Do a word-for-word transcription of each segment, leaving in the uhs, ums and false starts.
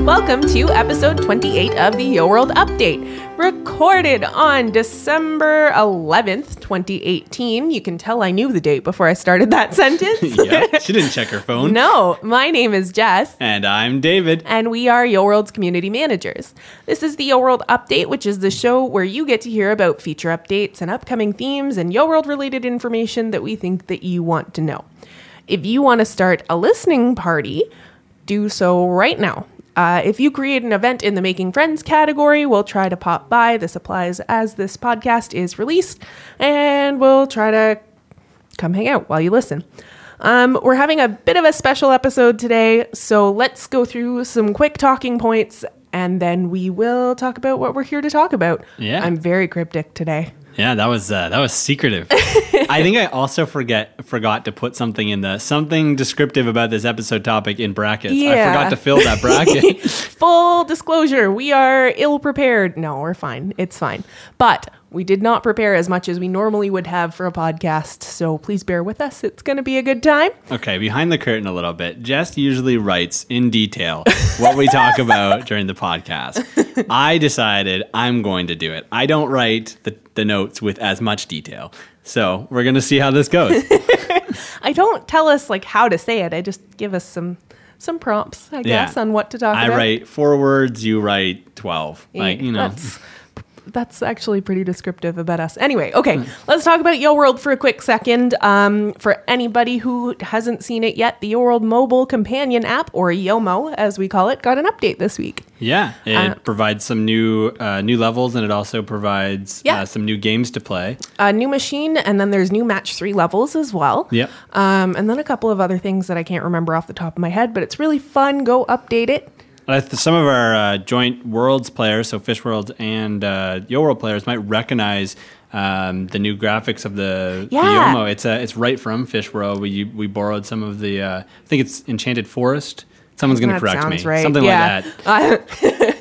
Welcome to episode twenty-eight of the YoWorld Update, recorded on December eleventh, twenty eighteen. You can tell I knew the date before I started that sentence. Yeah, she didn't check her phone. No, my name is Jess. And I'm David. And we are YoWorld's community managers. This is the YoWorld Update, which is the show where you get to hear about feature updates and upcoming themes and YoWorld-related information that we think that you want to know. If you want to start a listening party, do so right now. Uh, if you create an event in the Making Friends category, we'll try to pop by. This applies as this podcast is released, and we'll try to come hang out while you listen. Um, we're having a bit of a special episode today, so let's go through some quick talking points, and then we will talk about what we're here to talk about. Yeah, I'm very cryptic today. Yeah, that was uh, that was secretive. I think I also forget forgot to put something in the something descriptive about this episode topic in brackets. Yeah. I forgot to fill that bracket. Full disclosure, we are ill prepared. No, we're fine. It's fine. But we did not prepare as much as we normally would have for a podcast, so please bear with us. It's going to be a good time. Okay, behind the curtain a little bit, Jess usually writes in detail what we talk about during the podcast. I decided I'm going to do it. I don't write the, the notes with as much detail, so we're going to see how this goes. I don't tell us like how to say it. I just give us some... Some prompts, I guess, yeah. on what to talk I about. I write four words, you write twelve. Yeah, like, you know. That's, that's actually pretty descriptive about us. Anyway, okay, let's talk about YoWorld for a quick second. Um, for anybody who hasn't seen it yet, the YoWorld mobile companion app, or YOMO, as we call it, got an update this week. Yeah, it uh, provides some new uh, new levels, and it also provides yeah. uh, some new games to play. A new machine, and then there's new match three levels as well. Yep. Um, and then a couple of other things that I can't remember off the top of my head, but it's really fun. Go update it. Some of our uh, joint Worlds players, so Fish World and uh, YoWorld players, might recognize um, the new graphics of the, yeah. the YOMO. It's uh, it's right from Fish World. We we borrowed some of the, uh, I think it's Enchanted Forest. Someone's going to correct me. Right. Something yeah. like that.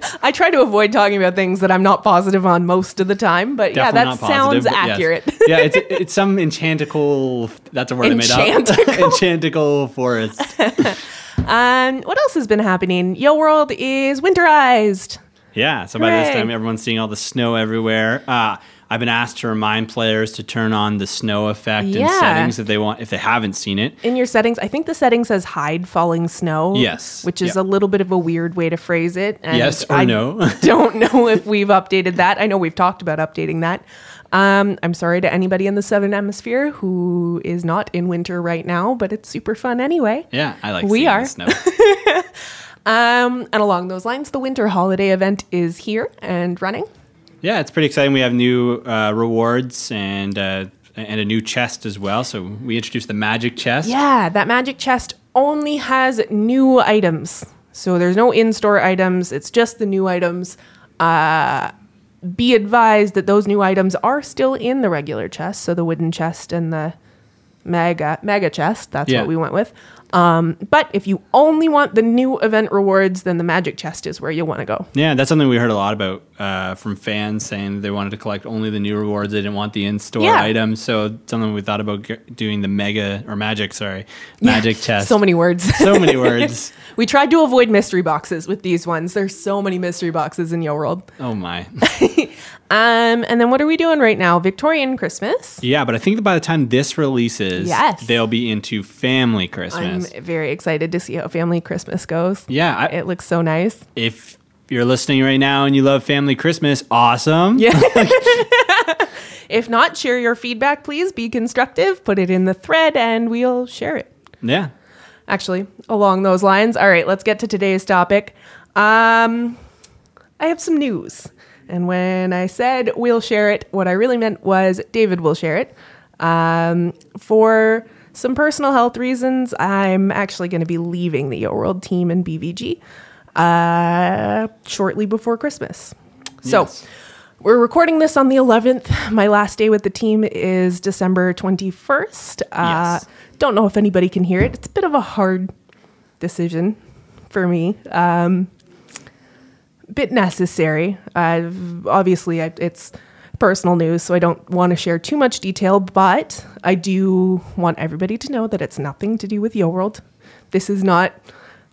Uh, I try to avoid talking about things that I'm not positive on most of the time, but Definitely yeah, that positive, sounds accurate. Yes. Yeah, it's it's some enchantical, that's a word I made up. Enchantical forest. um, what else has been happening? YoWorld is winterized. Yeah, so Hooray. By this time, everyone's seeing all the snow everywhere. Uh, I've been asked to remind players to turn on the snow effect yeah. in settings if they want, if they haven't seen it. In your settings, I think the setting says hide falling snow. Yes. Which is yeah. a little bit of a weird way to phrase it. And yes or I no. don't know if we've updated that. I know we've talked about updating that. Um, I'm sorry to anybody in the Southern Hemisphere who is not in winter right now, but it's super fun anyway. Yeah, I like we seeing are. the snow. um, and along those lines, the winter holiday event is here and running. Yeah, it's pretty exciting. We have new uh, rewards and uh, and a new chest as well. So we introduced the magic chest. Yeah, that magic chest only has new items. So there's no in-store items. It's just the new items. Uh, be advised that those new items are still in the regular chest. So the wooden chest and the mega mega chest. That's yeah. what we went with. Um, but if you only want the new event rewards, then the magic chest is where you'll want to go. Yeah, that's something we heard a lot about uh, from fans saying they wanted to collect only the new rewards. They didn't want the in-store yeah. items. So something we thought about g- doing the mega or magic, sorry, magic yeah. chest. So many words. So many words. We tried to avoid mystery boxes with these ones. There's so many mystery boxes in YoWorld. Oh, my. Um, and then what are we doing right now? Victorian Christmas. Yeah, but I think that by the time this releases, yes. they'll be into family Christmas. I'm very excited to see how family Christmas goes. Yeah. I, it looks so nice. If you're listening right now and you love family Christmas, awesome. Yeah. If not, share your feedback, please. Be constructive. Put it in the thread and we'll share it. Yeah. Actually, along those lines. All right, let's get to today's topic. Um, I have some news. And when I said we'll share it, what I really meant was David will share it. Um, for some personal health reasons, I'm actually going to be leaving the YoWorld team and B V G uh, shortly before Christmas. Yes. So we're recording this on the eleventh. My last day with the team is December twenty-first. Uh, yes. Don't know if anybody can hear it. It's a bit of a hard decision for me. Um bit necessary. Uh, obviously, I, it's personal news, so I don't want to share too much detail, but I do want everybody to know that it's nothing to do with YoWorld. This is not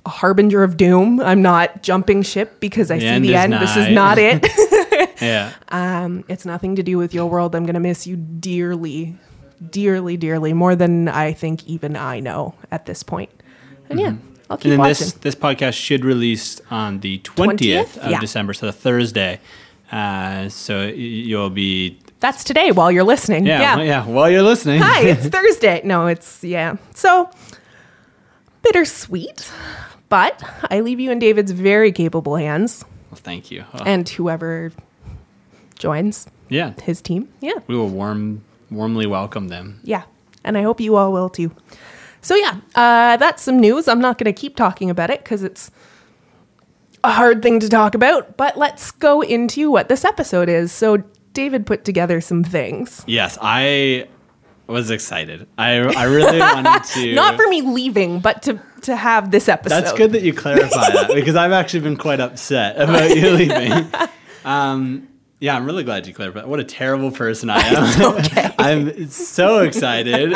a harbinger of doom. I'm not jumping ship because I the see end the end. Not. This is not it. Yeah. Um, it's nothing to do with YoWorld. I'm going to miss you dearly, dearly, dearly, more than I think even I know at this point. And mm-hmm. yeah, I'll keep and then watching. This, this podcast should release on the twentieth, twentieth? of yeah. December, so the Thursday. Uh, so you'll be... That's today while you're listening. Yeah, yeah, yeah while you're listening. Hi, it's Thursday. No, it's... Yeah. So, bittersweet, but I leave you in David's very capable hands. Well, thank you. Oh. And whoever joins yeah. his team. Yeah. We will warm, warmly welcome them. Yeah, and I hope you all will too. So, yeah, uh, that's some news. I'm not going to keep talking about it because it's... a hard thing to talk about, but let's go into what this episode is. So David put together some things. Yes, I was excited. I I really wanted to... Not for me leaving, but to, to have this episode. That's good that you clarify that, because I've actually been quite upset about you leaving. Um, yeah, I'm really glad you clarified. What a terrible person I am. It's okay. I'm so excited.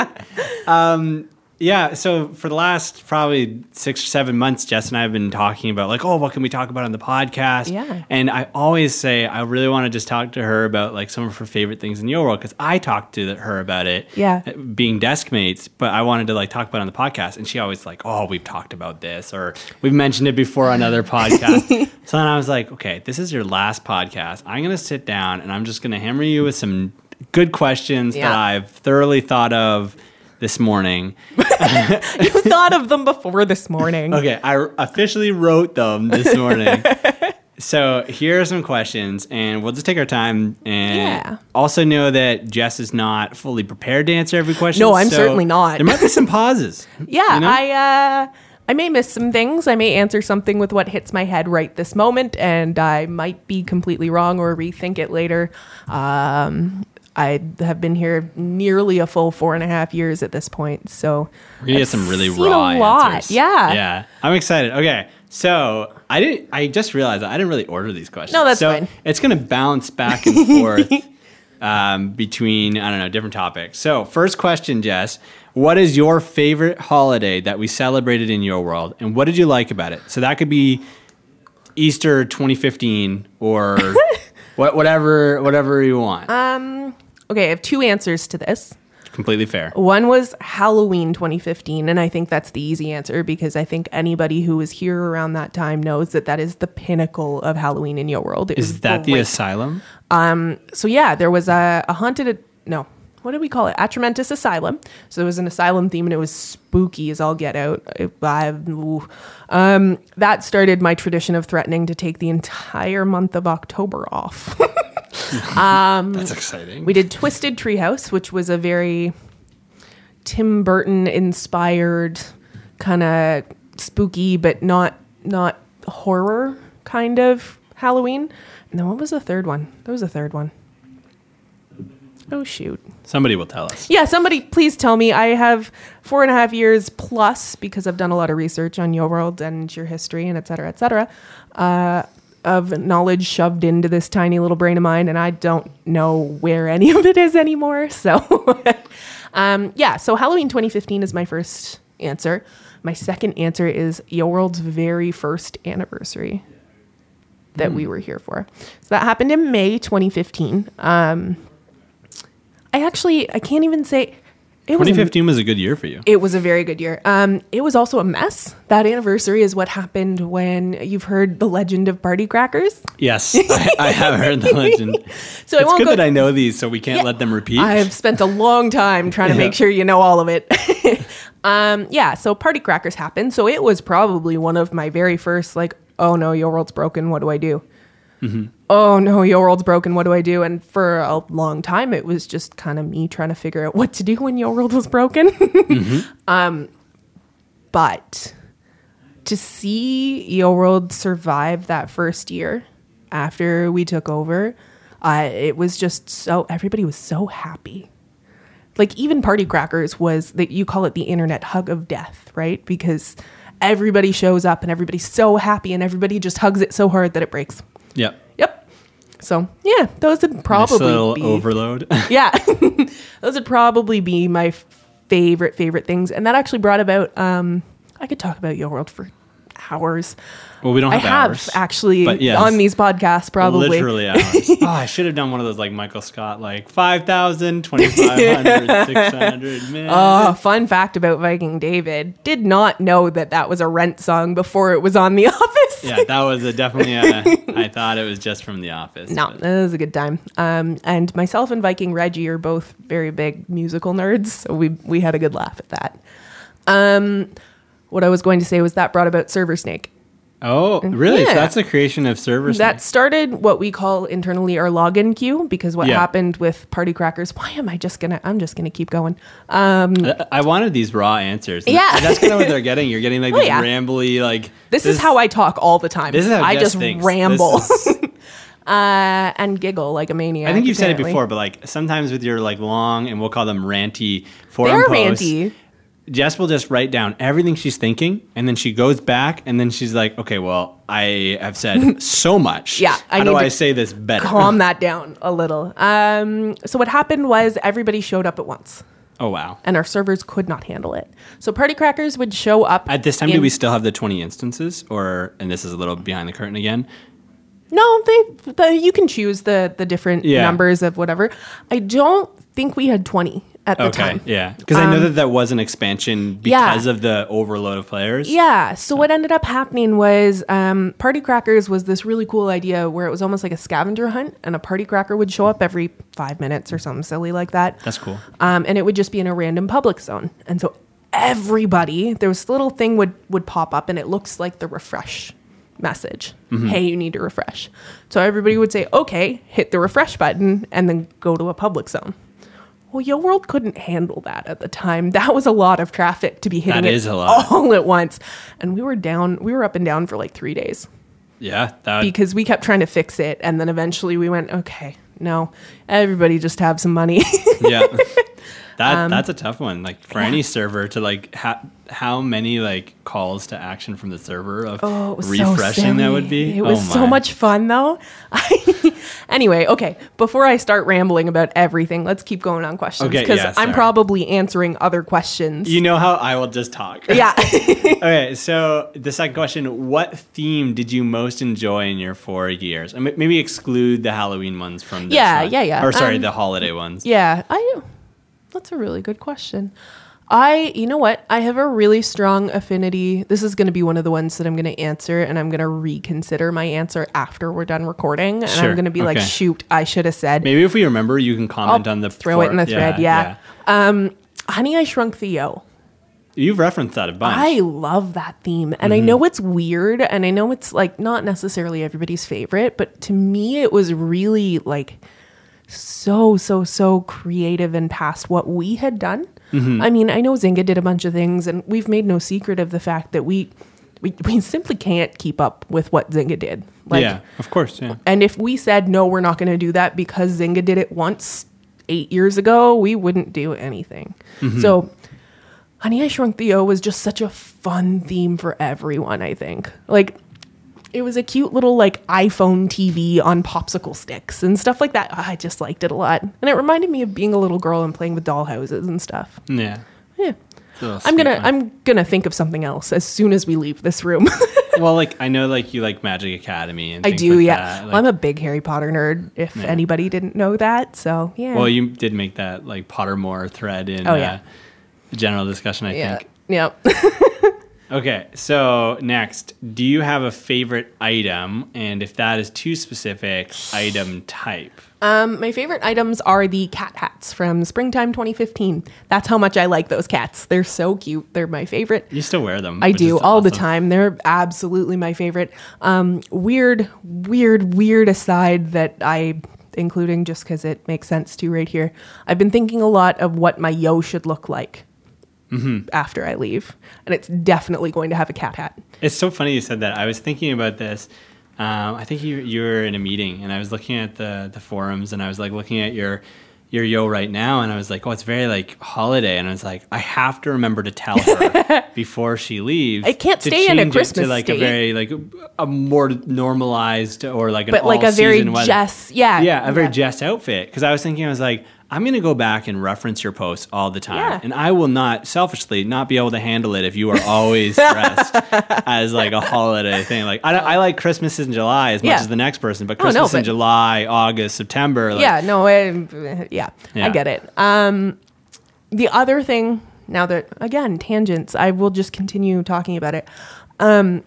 Um Yeah, so for the last probably six or seven months, Jess and I have been talking about like, oh, what can we talk about on the podcast? Yeah. And I always say I really want to just talk to her about like some of her favorite things in YoWorld because I talked to her about it yeah. being desk mates, but I wanted to like talk about it on the podcast. And she always like, oh, we've talked about this or we've mentioned it before on other podcasts. So then I was like, okay, this is your last podcast. I'm going to sit down and I'm just going to hammer you with some good questions yeah. that I've thoroughly thought of this morning. You thought of them before this morning. Okay, I r- officially wrote them this morning. So here are some questions, and we'll just take our time. And yeah. also know that Jess is not fully prepared to answer every question. No, I'm so certainly not. There might be some pauses. Yeah, you know? I uh, I may miss some things. I may answer something with what hits my head right this moment, and I might be completely wrong or rethink it later. Um I have been here nearly a full four and a half years at this point, so we get some really raw a lot. Answers. Yeah, yeah, I'm excited. Okay, so I didn't. I just realized I didn't really order these questions. No, that's so fine. It's going to bounce back and forth um, between I don't know different topics. So first question, Jess, what is your favorite holiday that we celebrated in YoWorld, and what did you like about it? So that could be Easter twenty fifteen or what, whatever, whatever you want. Um. Okay, I have two answers to this. Completely fair. One was Halloween twenty fifteen, and I think that's the easy answer because I think anybody who was here around that time knows that that is the pinnacle of Halloween in YoWorld. It is that great. The asylum? Um. So yeah, there was a, a haunted... No. What did we call it? Atramentous Asylum. So there was an asylum theme, and it was spooky as all get out. It, I, um, that started my tradition of threatening to take the entire month of October off. um, That's exciting. We did Twisted Treehouse, which was a very Tim Burton-inspired, kind of spooky, but not not horror kind of Halloween. And then what was the third one? There was a third one. Oh, shoot. Somebody will tell us. Yeah, somebody please tell me. I have four and a half years plus, because I've done a lot of research on YoWorld and your history and et cetera, et cetera, uh, of knowledge shoved into this tiny little brain of mine, and I don't know where any of it is anymore. So, um, yeah, so Halloween twenty fifteen is my first answer. My second answer is YoWorld's very first anniversary that mm. we were here for. So that happened in May twenty fifteen. Um I actually, I can't even say... It twenty fifteen was a, was a good year for you. It was a very good year. Um, it was also a mess. That anniversary is what happened when you've heard the legend of Party Crackers. Yes, I, I have heard the legend. So it's I won't good go that I know these, so we can't yeah, let them repeat. I've spent a long time trying yeah. to make sure you know all of it. um, yeah, so Party Crackers happened. So it was probably one of my very first, like, oh no, YoWorld's broken, what do I do? Mm-hmm. Oh no, YoWorld's broken, what do I do? And for a long time, it was just kind of me trying to figure out what to do when YoWorld was broken. mm-hmm. um, but to see YoWorld survive that first year after we took over, uh, it was just so, everybody was so happy. Like even Party Crackers was, that you call it the internet hug of death, right? Because everybody shows up and everybody's so happy and everybody just hugs it so hard that it breaks. Yep. Yep. So yeah, those would probably nice be overload. Yeah, those would probably be my favorite favorite things, and that actually brought about. Um, I could talk about YoWorld for hours. Well, we don't have I hours. have actually yes, on these podcasts probably literally hours. Oh, I should have done one of those like Michael Scott, like five thousand, twenty-five hundred, six hundred. Man. Oh, fun fact about Viking David: did not know that that was a Rent song before it was on The Office. Yeah, that was a definitely. A, I thought it was just from The Office. No, but that was a good time. Um, and myself and Viking Reggie are both very big musical nerds, so we we had a good laugh at that. Um. What I was going to say was that brought about Server Snake. Oh, really? Yeah. So that's the creation of Server Snake. That started what we call internally our login queue, because what yeah. happened with Party Crackers, why am I just going to, I'm just going to keep going. Um, I, I wanted these raw answers. Yeah. That's kind of what they're getting. You're getting like oh, this yeah. rambly, like. This, this is how I talk all the time. This is how I just thinks. ramble. Uh, and giggle like a maniac. I think you've apparently. said it before, but like sometimes with your like long, and we'll call them ranty forum posts. They're ranty. Jess will just write down everything she's thinking, and then she goes back, and then she's like, okay, well, I have said so much. Yeah. I How do I say this better? Calm that down a little. Um, so what happened was everybody showed up at once. Oh, wow. And our servers could not handle it. So Party Crackers would show up. At this time, in- do we still have the twenty instances? Or, and this is a little behind the curtain again. No, they, the, you can choose the, the different yeah. numbers of whatever. I don't think we had twenty at the okay, time. Yeah. Because um, I know that that was an expansion because yeah. of the overload of players. Yeah. So what ended up happening was um, Party Crackers was this really cool idea where it was almost like a scavenger hunt, and a Party Cracker would show up every five minutes or something silly like that. That's cool. Um, and it would just be in a random public zone. And so everybody, there was this little thing would, would pop up, and it looks like the refresh message. Mm-hmm. Hey, you need to refresh. So everybody would say, okay, hit the refresh button and then go to a public zone. Well, YoWorld couldn't handle that at the time. That was a lot of traffic to be hitting that it is a lot. all at once. And we were down, we were up and down for like three days. Yeah. That would... Because we kept trying to fix it. And then eventually we went, okay, no, everybody just have some money. yeah. That um, That's a tough one. Like for yeah. any server to like, ha- how many like calls to action from the server of oh, refreshing so that would be. It was oh so much fun though. Anyway, okay, before I start rambling about everything, let's keep going on questions, because okay, yeah, I'm probably answering other questions. You know how I will just talk. Yeah. Okay, so the second question, what theme did you most enjoy in your four years? And maybe exclude the Halloween ones from this Yeah, one. yeah, yeah. Or sorry, um, the holiday ones. Yeah, I. That's a really good question. I, you know what? I have a really strong affinity. This is going to be one of the ones that I'm going to answer, and I'm going to reconsider my answer after we're done recording. And sure. I'm going to be okay. like, shoot, I should have said. Maybe if we remember, you can comment I'll on the throw form. it in the thread. Yeah. yeah. yeah. Um, Honey, I Shrunk Theo. You've referenced that a bunch. I love that theme. And mm-hmm. I know it's weird, and I know it's like not necessarily everybody's favorite, but to me, it was really like so, so, so creative and past what we had done. Mm-hmm. I mean, I know Zynga did a bunch of things, and we've made no secret of the fact that we we, we simply can't keep up with what Zynga did. Like, yeah, of course. Yeah. And if we said, no, we're not going to do that because Zynga did it once eight years ago, we wouldn't do anything. Mm-hmm. So Honey, I Shrunk Theo was just such a fun theme for everyone, I think. Like, it was a cute little like iPhone T V on popsicle sticks and stuff like that. Oh, I just liked it a lot. And it reminded me of being a little girl and playing with dollhouses and stuff. Yeah. Yeah. I'm going to I'm going to think of something else as soon as we leave this room. Well, like I know like you like Magic Academy and I do, like yeah. that. Like, well, I'm a big Harry Potter nerd if yeah. anybody didn't know that. So, yeah. Well, you did make that like Pottermore thread in oh, yeah. uh, the general discussion, I yeah. think. Yeah. Okay, so next, do you have a favorite item? And if that is too specific, item type. Um, my favorite items are the cat hats from springtime twenty fifteen. That's how much I like those cats. They're so cute. They're my favorite. You still wear them. I do all awesome. the time. They're absolutely my favorite. Um, weird, weird, weird aside that I... including just because it makes sense to right here. I've been thinking a lot of what my yo should look like. Mm-hmm. After I leave, and it's definitely going to have a cat hat. It's so funny you said that. I was thinking about this. Um, I think you you were in a meeting, and I was looking at the the forums, and I was like looking at your your yo right now. And I was like, oh, it's very like holiday. And I was like, I have to remember to tell her before she leaves. I can't to stay change in a Christmas it to like state. A very like a more normalized or like an but all like a very Jess, yeah, yeah, a very yeah. Jess outfit. Because I was thinking, I was like, I'm going to go back and reference your posts all the time. Yeah. And I will not, selfishly, not be able to handle it if you are always dressed as like a holiday thing. Like I, I like Christmas in July as yeah. much as the next person, but Christmas oh, no, but in July, August, September. Like, yeah, no, it, yeah, yeah, I get it. Um, the other thing, now that, again, tangents, I will just continue talking about it. Um,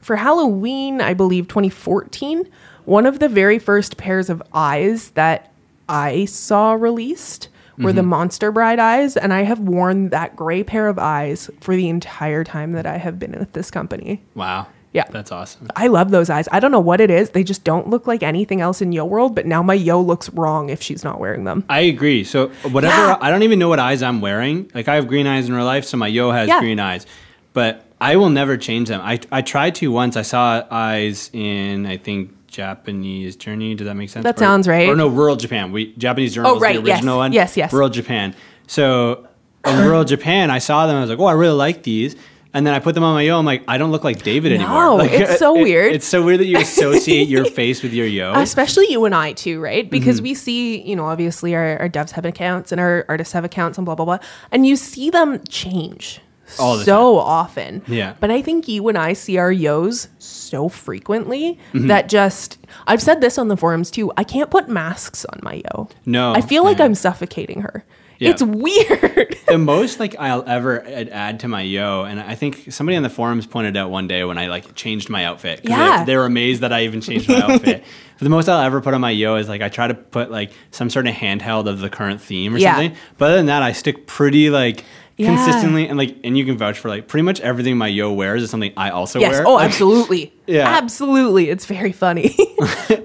for Halloween, I believe twenty fourteen, one of the very first pairs of eyes that I saw released were mm-hmm. the Monster Bride eyes, and I have worn that gray pair of eyes for the entire time that I have been with this company. Wow. Yeah. That's awesome. I love those eyes. I don't know what it is. They just don't look like anything else in YoWorld, but now my Yo looks wrong if she's not wearing them. I agree. So whatever, yeah. I don't even know what eyes I'm wearing. Like I have green eyes in real life, so my Yo has yeah. green eyes, but I will never change them. I, I tried to once. I saw eyes in, I think, Japanese Journey. Does that make sense? That or, sounds right. Or no, rural Japan. We Japanese Journey oh, was right, the original yes, one. Yes, yes. Rural Japan. So in rural Japan, I saw them. I was like, oh, I really like these. And then I put them on my yo. I'm like, I don't look like David no, anymore. Like, it's so it, weird. It, it's so weird that you associate your face with your yo. Especially you and I too, right? Because mm-hmm. we see, you know, obviously our, our devs have accounts and our artists have accounts and blah, blah, blah. And you see them change all the so time. Often. Yeah. But I think you and I see our yo's so frequently mm-hmm. that just, I've said this on the forums too, I can't put masks on my yo. No. I feel like yeah. I'm suffocating her. Yeah. It's weird. The most like I'll ever add to my yo, and I think somebody on the forums pointed out one day when I like changed my outfit. Yeah. They, they were amazed that I even changed my outfit. But the most I'll ever put on my yo is like I try to put like some sort of handheld of the current theme or yeah. something. But other than that, I stick pretty like... Yeah. consistently, and like, and you can vouch for like pretty much everything my yo wears is something I also yes. wear. Oh, like, absolutely. Yeah, absolutely. It's very funny.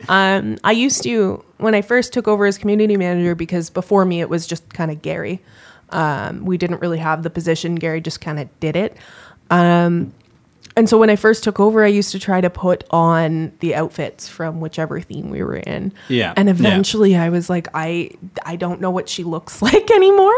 um, I used to, when I first took over as community manager, because before me, it was just kind of Gary. Um, we didn't really have the position. Gary just kind of did it. Um, and so when I first took over, I used to try to put on the outfits from whichever theme we were in. Yeah. And eventually yeah. I was like, I, I don't know what she looks like anymore.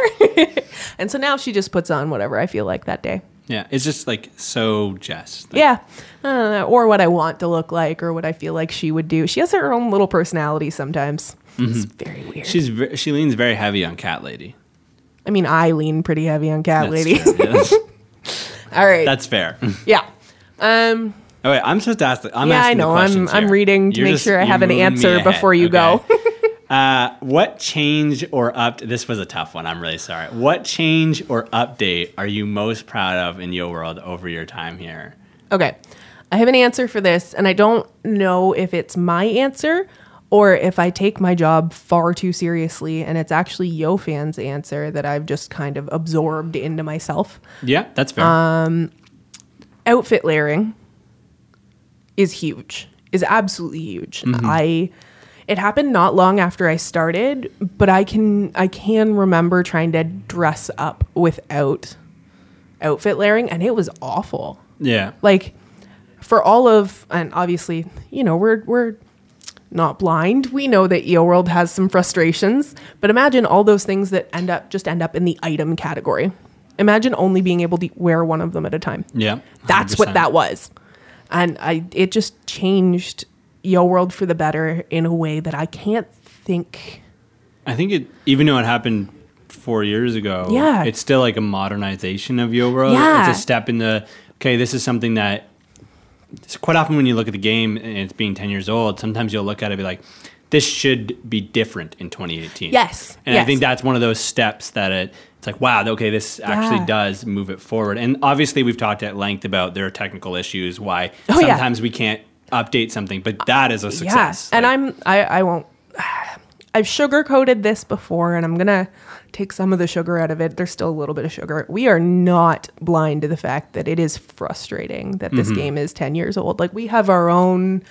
And so now she just puts on whatever I feel like that day. Yeah. It's just like so Jess. Like, yeah. Uh, or what I want to look like or what I feel like she would do. She has her own little personality sometimes. Mm-hmm. It's very weird. She's ve- She leans very heavy on Cat Lady. I mean, I lean pretty heavy on Cat That's Lady. True, yes. All right. That's fair. Yeah. Um, oh, wait, I'm supposed to ask. The, I'm yeah, asking I know. The I'm here. I'm reading to you're make just, sure I have an answer before you okay. go. Uh, what change or up? This was a tough one. I'm really sorry. What change or update are you most proud of in YoWorld over your time here? Okay, I have an answer for this, and I don't know if it's my answer or if I take my job far too seriously, and it's actually Yo fans' answer that I've just kind of absorbed into myself. Yeah, that's fair. Um. Outfit layering is huge, is absolutely huge. Mm-hmm. I, it happened not long after I started, but I can, I can remember trying to dress up without outfit layering, and it was awful. Yeah. Like for all of, and obviously, you know, we're, we're not blind. We know that YoWorld has some frustrations, but imagine all those things that end up, just end up in the item category. Imagine only being able to wear one of them at a time. Yeah. one hundred percent. That's what that was. And I, it just changed YoWorld for the better in a way that I can't think. I think it, even though it happened four years ago, yeah. it's still like a modernization of YoWorld. Yeah. It's a step in the, okay, this is something that, it's quite often when you look at the game and it's being ten years old, sometimes you'll look at it and be like, this should be different in twenty eighteen. Yes. And yes. I think that's one of those steps that it, it's like, wow, okay, this actually yeah. does move it forward. And obviously we've talked at length about there are technical issues, why oh, sometimes yeah. we can't update something, but that is a success. Yeah. Like, and I'm, I, I won't, I've sugar-coated this before, and I'm going to take some of the sugar out of it. There's still a little bit of sugar. We are not blind to the fact that it is frustrating that this mm-hmm. game is ten years old. Like, we have our own,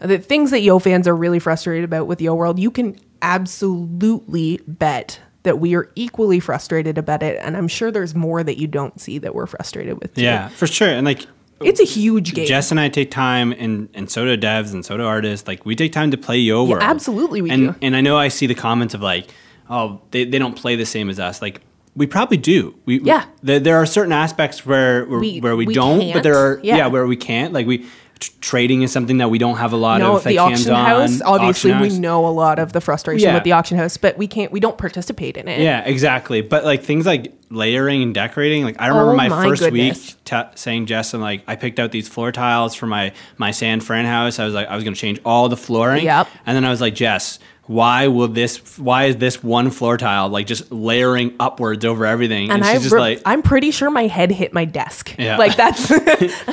the things that Yo fans are really frustrated about with YoWorld, you can absolutely bet that we are equally frustrated about it, and I'm sure there's more that you don't see that we're frustrated with too. Yeah, for sure. And like it's a huge game. Jess and I take time, and and so do devs and so do artists. Like, we take time to play YoWorld. Yeah, absolutely, we and, do. And I know I see the comments of like, oh, they they don't play the same as us. Like, we probably do. We yeah. We, there, there are certain aspects where where we, where we, we don't, can't. But there are yeah. yeah where we can't. Like we. Trading is something that we don't have a lot no, of. Like, the auction house, obviously, auction house. We know a lot of the frustration yeah. with the auction house, but we can't. We don't participate in it. Yeah, exactly. But like things like layering and decorating. Like I remember oh, my, my first goodness. week t- saying, Jess, I'm like, I picked out these floor tiles for my my San Fran house. I was like, I was going to change all the flooring. Yep. And then I was like, Jess, why will this? Why is this one floor tile like just layering upwards over everything? And, and she's I just re- like, I'm pretty sure my head hit my desk. Yeah. Like that's.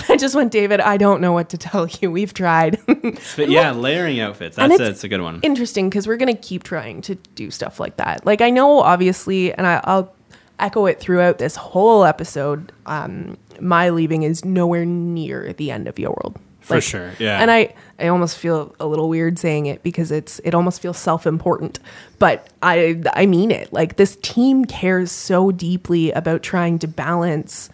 I just went, David, I don't know what to tell you. We've tried. But yeah, look, layering outfits. That's it's, a, it's a good one. Interesting, because we're gonna keep trying to do stuff like that. Like I know, obviously, and I, I'll echo it throughout this whole episode. Um, my leaving is nowhere near the end of YoWorld. For like, sure, yeah. And I, I almost feel a little weird saying it because it's it almost feels self-important. But I I mean it. Like, this team cares so deeply about trying to balance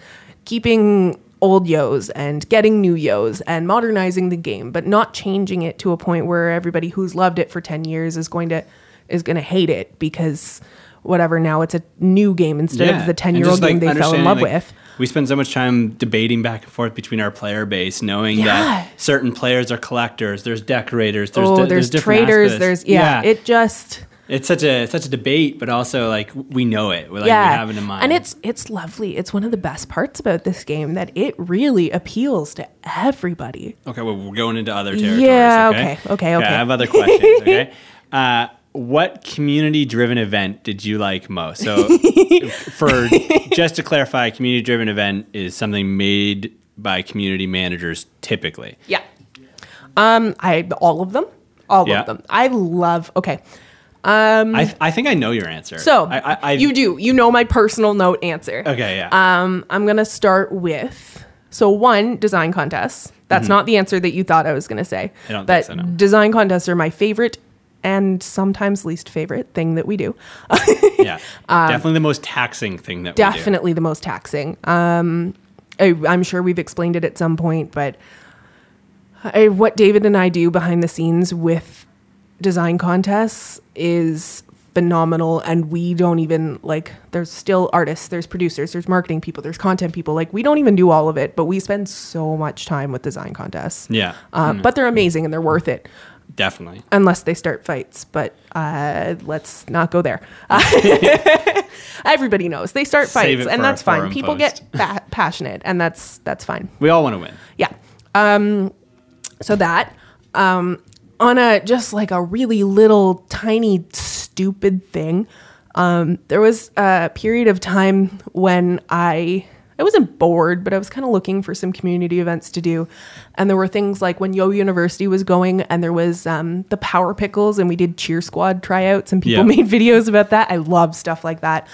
keeping old Yos and getting new Yos and modernizing the game, but not changing it to a point where everybody who's loved it for ten years is going to is going to hate it because whatever, now it's a new game instead yeah. of the ten-year-old like, game they fell in love like, with. We spend so much time debating back and forth between our player base, knowing yeah. that certain players are collectors, there's decorators, there's, oh, de- there's, there's traders, aspects. there's, yeah, yeah, it just... It's such a such a debate, but also, like, we know it. We're, like, yeah. we have it in mind. And it's it's lovely. It's one of the best parts about this game that it really appeals to everybody. Okay, well, we're going into other territories, yeah, okay? okay, okay, okay. Yeah, I have other questions, okay? Uh What community-driven event did you like most? So, for just to clarify, community-driven event is something made by community managers typically. Yeah, um, I all of them, all yeah. of them. I love. Okay, um, I th- I think I know your answer. So I, I, I, you do. You know my personal note answer. Okay, yeah. Um, I'm gonna start with so one design contests. That's mm-hmm. not the answer that you thought I was gonna say. I don't but think so, no. Design contests are my favorite. And sometimes least favorite thing that we do. yeah, um, definitely the most taxing thing that we do. Definitely the most taxing. Um, I, I'm sure we've explained it at some point, but I, what David and I do behind the scenes with design contests is phenomenal. And we don't even, like, there's still artists, there's producers, there's marketing people, there's content people. Like, we don't even do all of it, but we spend so much time with design contests. Yeah. Uh, mm. But they're amazing and they're worth it. Definitely. Unless they start fights, but uh, let's not go there. Everybody knows they start Save fights, and that's fine. People post. get ba- passionate, and that's that's fine. We all want to win. Yeah. Um, so that um, on a just like a really little tiny stupid thing, um, there was a period of time when I. I wasn't bored, but I was kind of looking for some community events to do. And there were things like when Yo University was going and there was um, the Power Pickles and we did Cheer Squad tryouts and people yeah. made videos about that. I love stuff like that.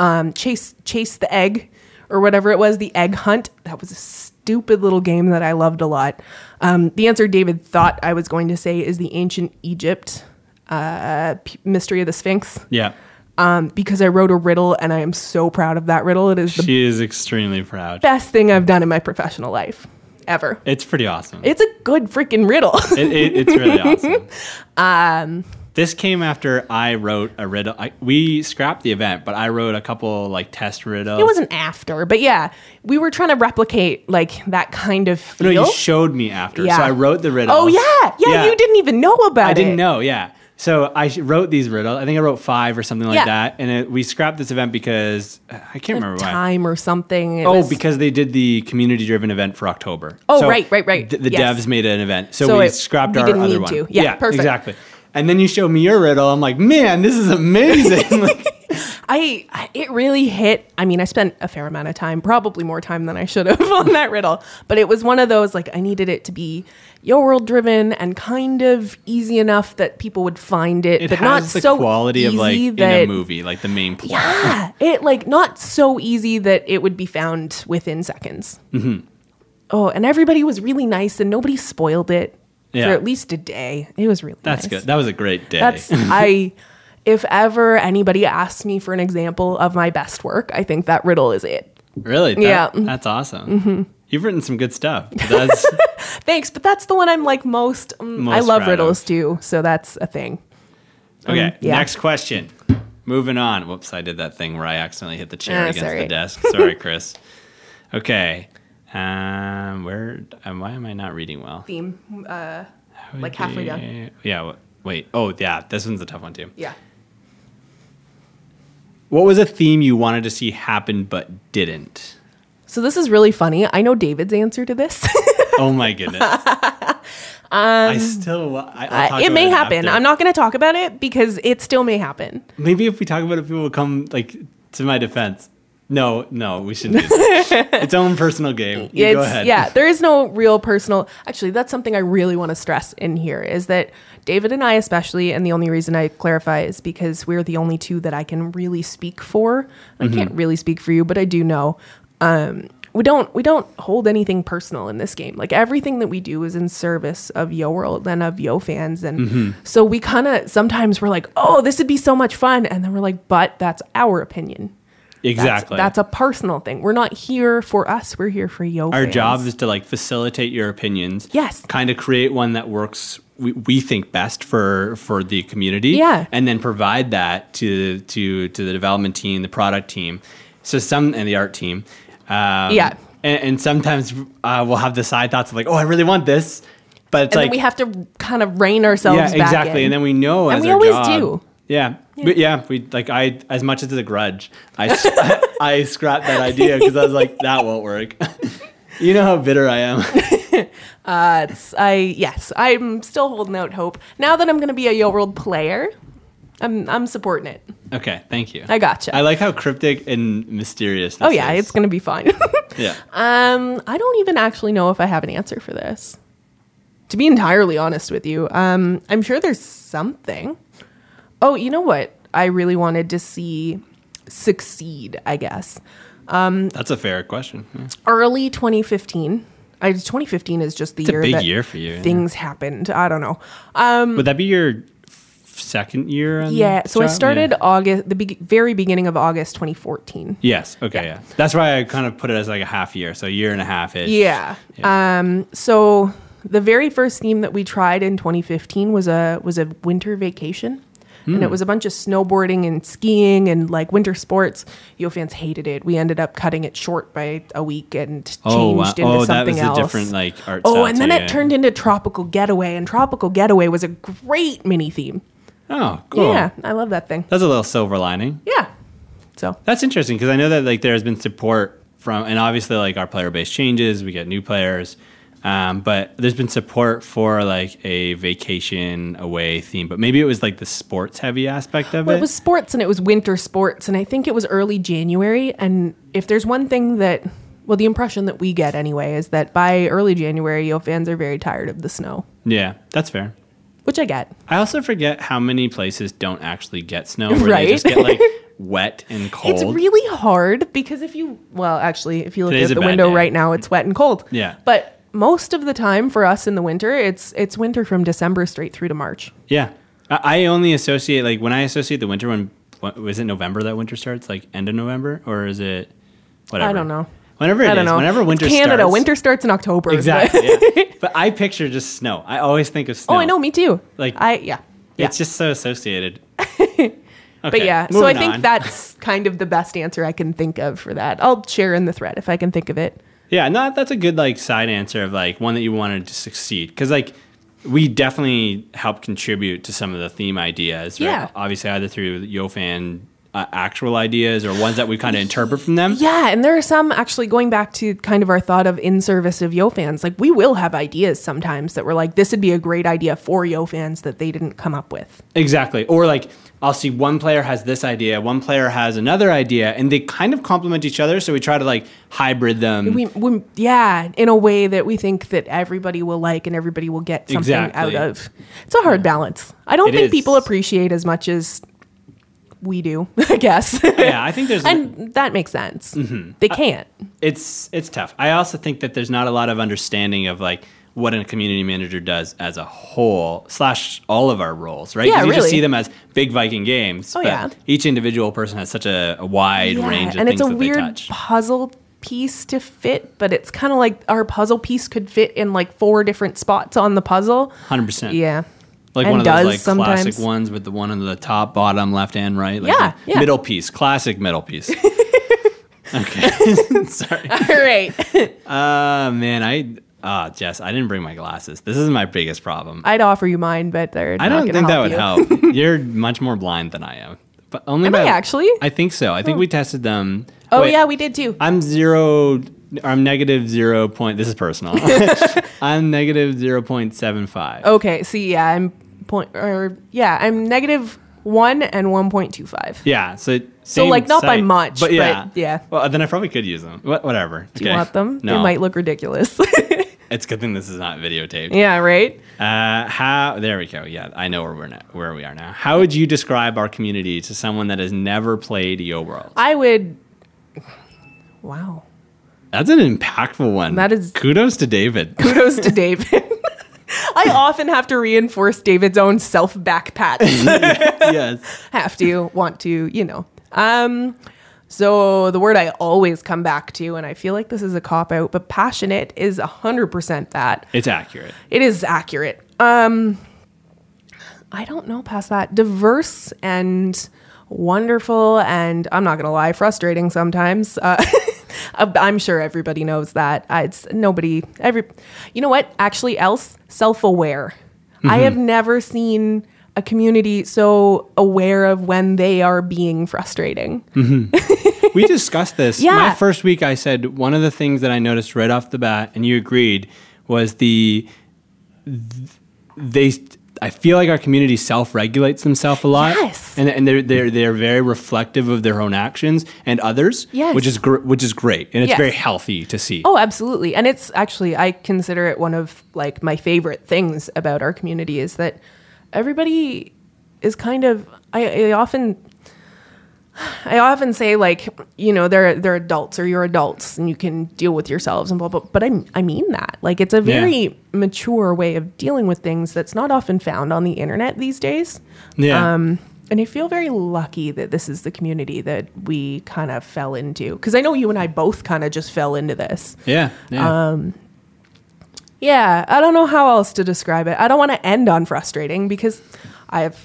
Um, Chase Chase the Egg or whatever it was, the Egg Hunt. That was a stupid little game that I loved a lot. Um, the answer David thought I was going to say is the Ancient Egypt uh, P- Mystery of the Sphinx. Yeah. Um, because I wrote a riddle and I am so proud of that riddle. It is the she is extremely proud. Best thing I've done in my professional life ever. It's pretty awesome. It's a good freaking riddle. it, it, it's really awesome. Um, this came after I wrote a riddle. I, we scrapped the event, but I wrote a couple like test riddles. It wasn't after, but yeah, we were trying to replicate like that kind of feel. No, you showed me after. Yeah. So I wrote the riddle. Oh yeah. yeah. Yeah. You didn't even know about I it. I didn't know. Yeah. So I wrote these riddles. I think I wrote five or something like yeah. that. And it, we scrapped this event because uh, I can't remember why. Time or something. It oh, was... because they did the community-driven event for October. Oh, so right, right, right. Th- the yes. devs made an event. So, so we it, scrapped we our other one. To. Yeah, yeah, perfect. Exactly. And then you showed me your riddle. I'm like, man, this is amazing. like, I It really hit. I mean, I spent a fair amount of time, probably more time than I should have on that riddle. But it was one of those, like, I needed it to be YoWorld driven and kind of easy enough that people would find it, it but not so easy. It has the quality of, like, in a movie, like the main plot. Yeah, it, like, not so easy that it would be found within seconds. Mm-hmm. Oh, and everybody was really nice and nobody spoiled it yeah. for at least a day. It was really That's nice. That's good. That was a great day. That's, I... If ever anybody asks me for an example of my best work, I think that riddle is it. Really? That, yeah. That's awesome. Mm-hmm. You've written some good stuff. That's Thanks, but that's the one I'm like most, um, most I love riddles of. too, so that's a thing. Okay, um, yeah. Next question. Moving on. Whoops, I did that thing where I accidentally hit the chair oh, against sorry. the desk. Sorry, Chris. Okay. Um, where? Um, why am I not reading well? Theme. Uh, like halfway down. Yeah, wait. Oh, yeah, this one's a tough one too. Yeah. What was a theme you wanted to see happen but didn't? So this is really funny. I know David's answer to this. Oh my goodness. um, I still. I, I'll talk uh, it about may it happen. After. I'm not going to talk about it because it still may happen. Maybe if we talk about it, people will come like to my defense. No, no, we shouldn't do this. It's own personal game. Go ahead. Yeah, there is no real personal. Actually, that's something I really want to stress in here is that David and I especially, and the only reason I clarify is because we're the only two that I can really speak for. I mm-hmm. can't really speak for you, but I do know. Um, we don't we don't hold anything personal in this game. Like everything that we do is in service of YoWorld and of Yo fans. And mm-hmm. so we kind of sometimes we're like, oh, this would be so much fun. And then we're like, but that's our opinion. Exactly. That's, that's a personal thing. We're not here for us. We're here for Yo. Our fans. job is to like facilitate your opinions. Yes. Kind of create one that works. We, we think best for, for the community. Yeah. And then provide that to to to the development team, the product team, so some and the art team. Um, yeah. And, and sometimes uh, we'll have the side thoughts of like, oh, I really want this, but it's and like then we have to kind of rein ourselves. Yeah, back exactly. In. And then we know, and as we our always job, do. Yeah. Yeah. But yeah, we like I as much as the Grudge, I I, I scrapped that idea because I was like, that won't work. You know how bitter I am. uh, it's, I yes, I'm still holding out hope. Now that I'm going to be a YoWorld player, I'm I'm supporting it. Okay, thank you. I gotcha. I like how cryptic and mysterious. This oh yeah, is. It's going to be fine. Yeah. Um, I don't even actually know if I have an answer for this. To be entirely honest with you, um, I'm sure there's something. Oh, you know what? I really wanted to see succeed, I guess. Um, That's a fair question. Yeah. Early twenty fifteen. I, twenty fifteen is just the it's year a big that year for you, things yeah. happened. I don't know. Um, Would that be your f- second year? On yeah. So job? I started yeah. August, the be- very beginning of August twenty fourteen. Yes. Okay. Yeah. yeah. That's why I kind of put it as like a half year. So a year and a half ish. Yeah. yeah. Um. So the very first theme that we tried in twenty fifteen was a was a winter vacation. And mm. it was a bunch of snowboarding and skiing and like winter sports. Yo fans hated it. We ended up cutting it short by a week and changed oh, wow. into oh, something that was else. A different like art. Oh, and then too, it yeah. turned into Tropical Getaway, and Tropical Getaway was a great mini theme. Oh, cool! Yeah, I love that thing. That's a little silver lining. Yeah. So that's interesting because I know that like there has been support from, and obviously like our player base changes. We get new players. Um, but there's been support for like a vacation away theme, but maybe it was like the sports heavy aspect of well, it. It was sports and it was winter sports. And I think it was early January. And if there's one thing that, well, the impression that we get anyway, is that by early January, Yo fans are very tired of the snow. Yeah, that's fair. Which I get. I also forget how many places don't actually get snow where right? they just get like wet and cold. It's really hard because if you, well, actually, if you look Today's out the window day. Right now, it's wet and cold. Yeah. But most of the time for us in the winter, it's it's winter from December straight through to March. Yeah. I only associate, like, when I associate the winter, when, what, is it November that winter starts? Like, end of November? Or is it whatever? I don't know. Whenever it I don't is, know. Whenever winter it's Canada, starts. Winter starts in October. Exactly, but. Yeah. But I picture just snow. I always think of snow. Oh, I know, me too. Like, I yeah. yeah. It's just so associated. Okay, but yeah, so I think on. That's kind of the best answer I can think of for that. I'll share in the thread if I can think of it. Yeah, no, that's a good like side answer of like one that you wanted to succeed because like we definitely helped contribute to some of the theme ideas. Right? Yeah, obviously either through YoFan uh, actual ideas or ones that we kind of interpret from them. Yeah, and there are some actually going back to kind of our thought of in service of YoFans. Like we will have ideas sometimes that we're like this would be a great idea for YoFans that they didn't come up with. Exactly, or like. I'll see one player has this idea, one player has another idea, and they kind of complement each other, so we try to, like, hybrid them. We, we, yeah, in a way that we think that everybody will like and everybody will get something exactly. out of. It's a hard yeah. balance. I don't it think is. people appreciate as much as we do, I guess. Yeah, I think there's... and that makes sense. Mm-hmm. They can't. I, it's it's tough. I also think that there's not a lot of understanding of, like, what a community manager does as a whole, slash all of our roles, right? Because yeah, you really. just see them as big Viking games. Oh, but yeah. each individual person has such a, a wide yeah, range of and things that they touch. And it's a weird puzzle piece to fit, but it's kind of like our puzzle piece could fit in like four different spots on the puzzle. one hundred percent. Yeah. Like and one of those like sometimes. Classic ones with the one on the top, bottom, left, and right. Like yeah, yeah. Middle piece. Classic middle piece. Okay. Sorry. All right. Uh, man, I... Ah, uh, Jess, I didn't bring my glasses. This is my biggest problem. I'd offer you mine, but they're not going to help you. I don't think that would help. You're much more blind than I am. But only am by, I actually? I think so. I oh. think we tested them. Oh, Wait, yeah, we did too. I'm zero... I'm negative zero point... This is personal. I'm negative zero point seven five. Okay, see, yeah, I'm... point or Yeah, I'm negative one and one point two five. Yeah, so... So, like, not site, by much, but yeah. but yeah. Well, then I probably could use them. What, whatever. Do okay. you want them? No. They might look ridiculous. It's a good thing this is not videotaped. Yeah, right? Uh, how? There we go. Yeah, I know where we're now, where we are now. How would you describe our community to someone that has never played YoWorld? I would... Wow. That's an impactful one. That is... Kudos to David. Kudos to David. I often have to reinforce David's own self-back pats. Yes. Have to, want to, you know. Um... So the word I always come back to, and I feel like this is a cop-out, but passionate is one hundred percent that. It's accurate. It is accurate. Um, I don't know past that. Diverse and wonderful and, I'm not going to lie, frustrating sometimes. Uh, I'm sure everybody knows that. I, it's nobody, every, you know what? Actually else, self-aware. Mm-hmm. I have never seen... a community so aware of when they are being frustrating. Mm-hmm. We discussed this. Yeah. My first week, I said one of the things that I noticed right off the bat, and you agreed, was the they. I feel like our community self-regulates themselves a lot, yes. and and they're they're they're very reflective of their own actions and others, yes. which is gr- which is great, and it's yes. very healthy to see. Oh, absolutely, and it's actually I consider it one of like my favorite things about our community is that. Everybody is kind of, I, I often, I often say like, you know, they're, they're adults or you're adults and you can deal with yourselves and blah, blah, but I, I mean that. Like it's a very yeah. mature way of dealing with things that's not often found on the internet these days. Yeah. Um, and I feel very lucky that this is the community that we kind of fell into. Cause I know you and I both kind of just fell into this. Yeah. Yeah. Um, Yeah, I don't know how else to describe it. I don't want to end on frustrating because I've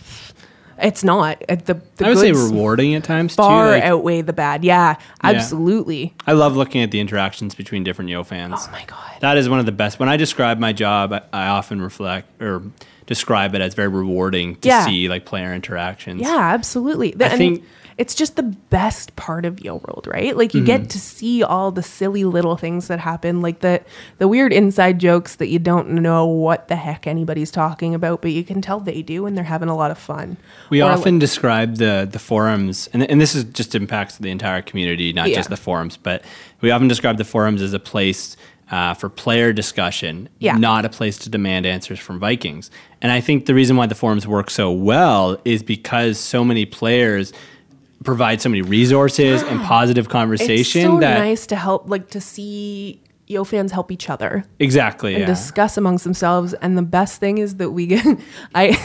it's not the, the I would say rewarding at times far too. Like, outweigh the bad. Yeah, yeah, absolutely. I love looking at the interactions between different Yo fans. Oh my god, that is one of the best. When I describe my job, I, I often reflect or describe it as very rewarding to yeah. see like player interactions. Yeah, absolutely. The, I and think. It's just the best part of YoWorld, right? Like you mm-hmm. get to see all the silly little things that happen, like the the weird inside jokes that you don't know what the heck anybody's talking about, but you can tell they do and they're having a lot of fun. We or often like, describe the the forums, and and this is just impacts the entire community, not yeah. just the forums, but we often describe the forums as a place uh, for player discussion, yeah. not a place to demand answers from Vikings. And I think the reason why the forums work so well is because so many players provide so many resources yeah. and positive conversation. It's so that nice to help, like to see Yo fans help each other. Exactly. And yeah. discuss amongst themselves. And the best thing is that we get, I,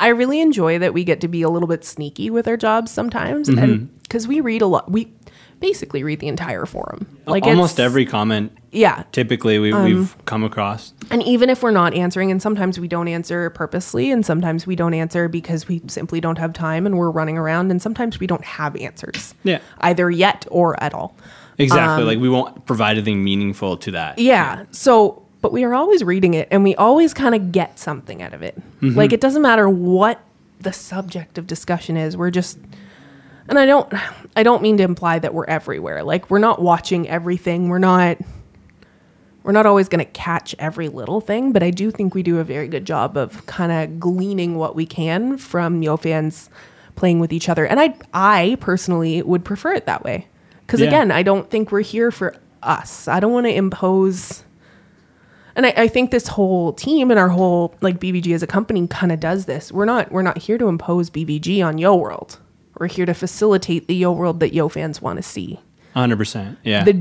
I really enjoy that we get to be a little bit sneaky with our jobs sometimes. Mm-hmm. And cause we read a lot, we basically read the entire forum. Like almost every comment. Yeah. Typically we, um, we've come across. And even if we're not answering, and sometimes we don't answer purposely, and sometimes we don't answer because we simply don't have time and we're running around, and sometimes we don't have answers. Yeah. Either yet or at all. Exactly. Um, like we won't provide anything meaningful to that. Yeah. yeah. So, but we are always reading it and we always kind of get something out of it. Mm-hmm. Like it doesn't matter what the subject of discussion is. We're just... And I don't, I don't mean to imply that we're everywhere. Like we're not watching everything. We're not, we're not always going to catch every little thing. But I do think we do a very good job of kind of gleaning what we can from Yo fans playing with each other. And I, I personally would prefer it that way because yeah. again, I don't think we're here for us. I don't want to impose. And I, I think this whole team and our whole like B V G as a company kind of does this. We're not, we're not here to impose B V G on YoWorld. We're here to facilitate the YoWorld that Yo fans want to see. one hundred percent, yeah. The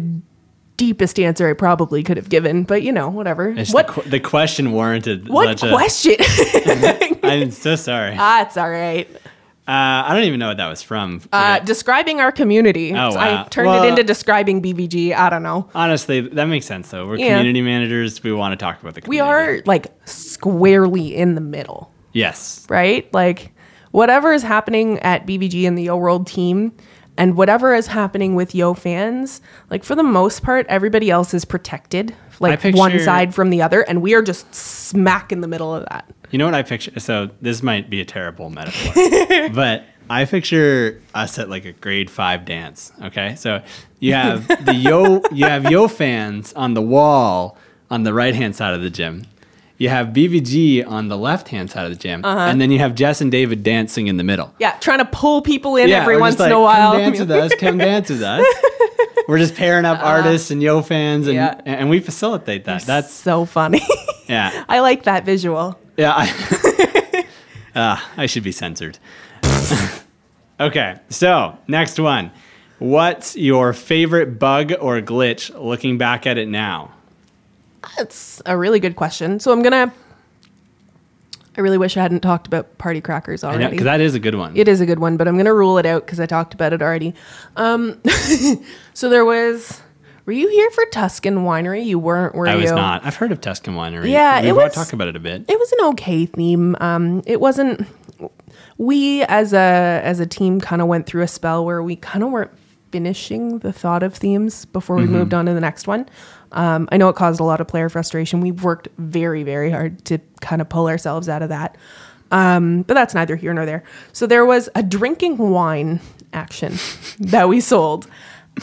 deepest answer I probably could have given, but, you know, whatever. It's what the, qu- the question warranted. What question? A, I'm so sorry. Ah, it's all right. Uh, I don't even know what that was from. Uh, describing our community. Oh, so wow. I turned well, it into describing B V G. I don't know. Honestly, that makes sense, though. We're yeah. community managers. We want to talk about the community. We are, like, squarely in the middle. Yes. Right? Like, whatever is happening at B V G and the YoWorld team and whatever is happening with Yo fans, like, for the most part, everybody else is protected. Like, picture, one side from the other, and we are just smack in the middle of that. You know what I picture? So this might be a terrible metaphor, but I picture us at like a grade five dance. Okay, so you have the Yo, you have Yo fans on the wall on the right hand side of the gym. You have B V G on the left hand side of the gym, uh-huh. and then you have Jess and David dancing in the middle. Yeah, trying to pull people in yeah, every once like, in a while. Come dance with us. Come dance with us. We're just pairing up uh, artists and Yo fans, and yeah. and we facilitate that. That's so funny. Yeah, I like that visual. Yeah, I, uh, I should be censored. Okay, so next one. What's your favorite bug or glitch looking back at it now? That's a really good question. So I'm going to... I really wish I hadn't talked about Party Crackers already. I know, because that is a good one. It is a good one, but I'm going to rule it out because I talked about it already. Um, so there was... Were you here for Tuscan Winery? You weren't, were you? I was not. I've heard of Tuscan Winery. Yeah, we want to talk about it a bit. It was an okay theme. Um, it wasn't... We, as a as a team, kind of went through a spell where we kind of weren't finishing the thought of themes before we mm-hmm. moved on to the next one. Um, I know it caused a lot of player frustration. We've worked very, very hard to kind of pull ourselves out of that. Um, but that's neither here nor there. So there was a drinking wine action that we sold.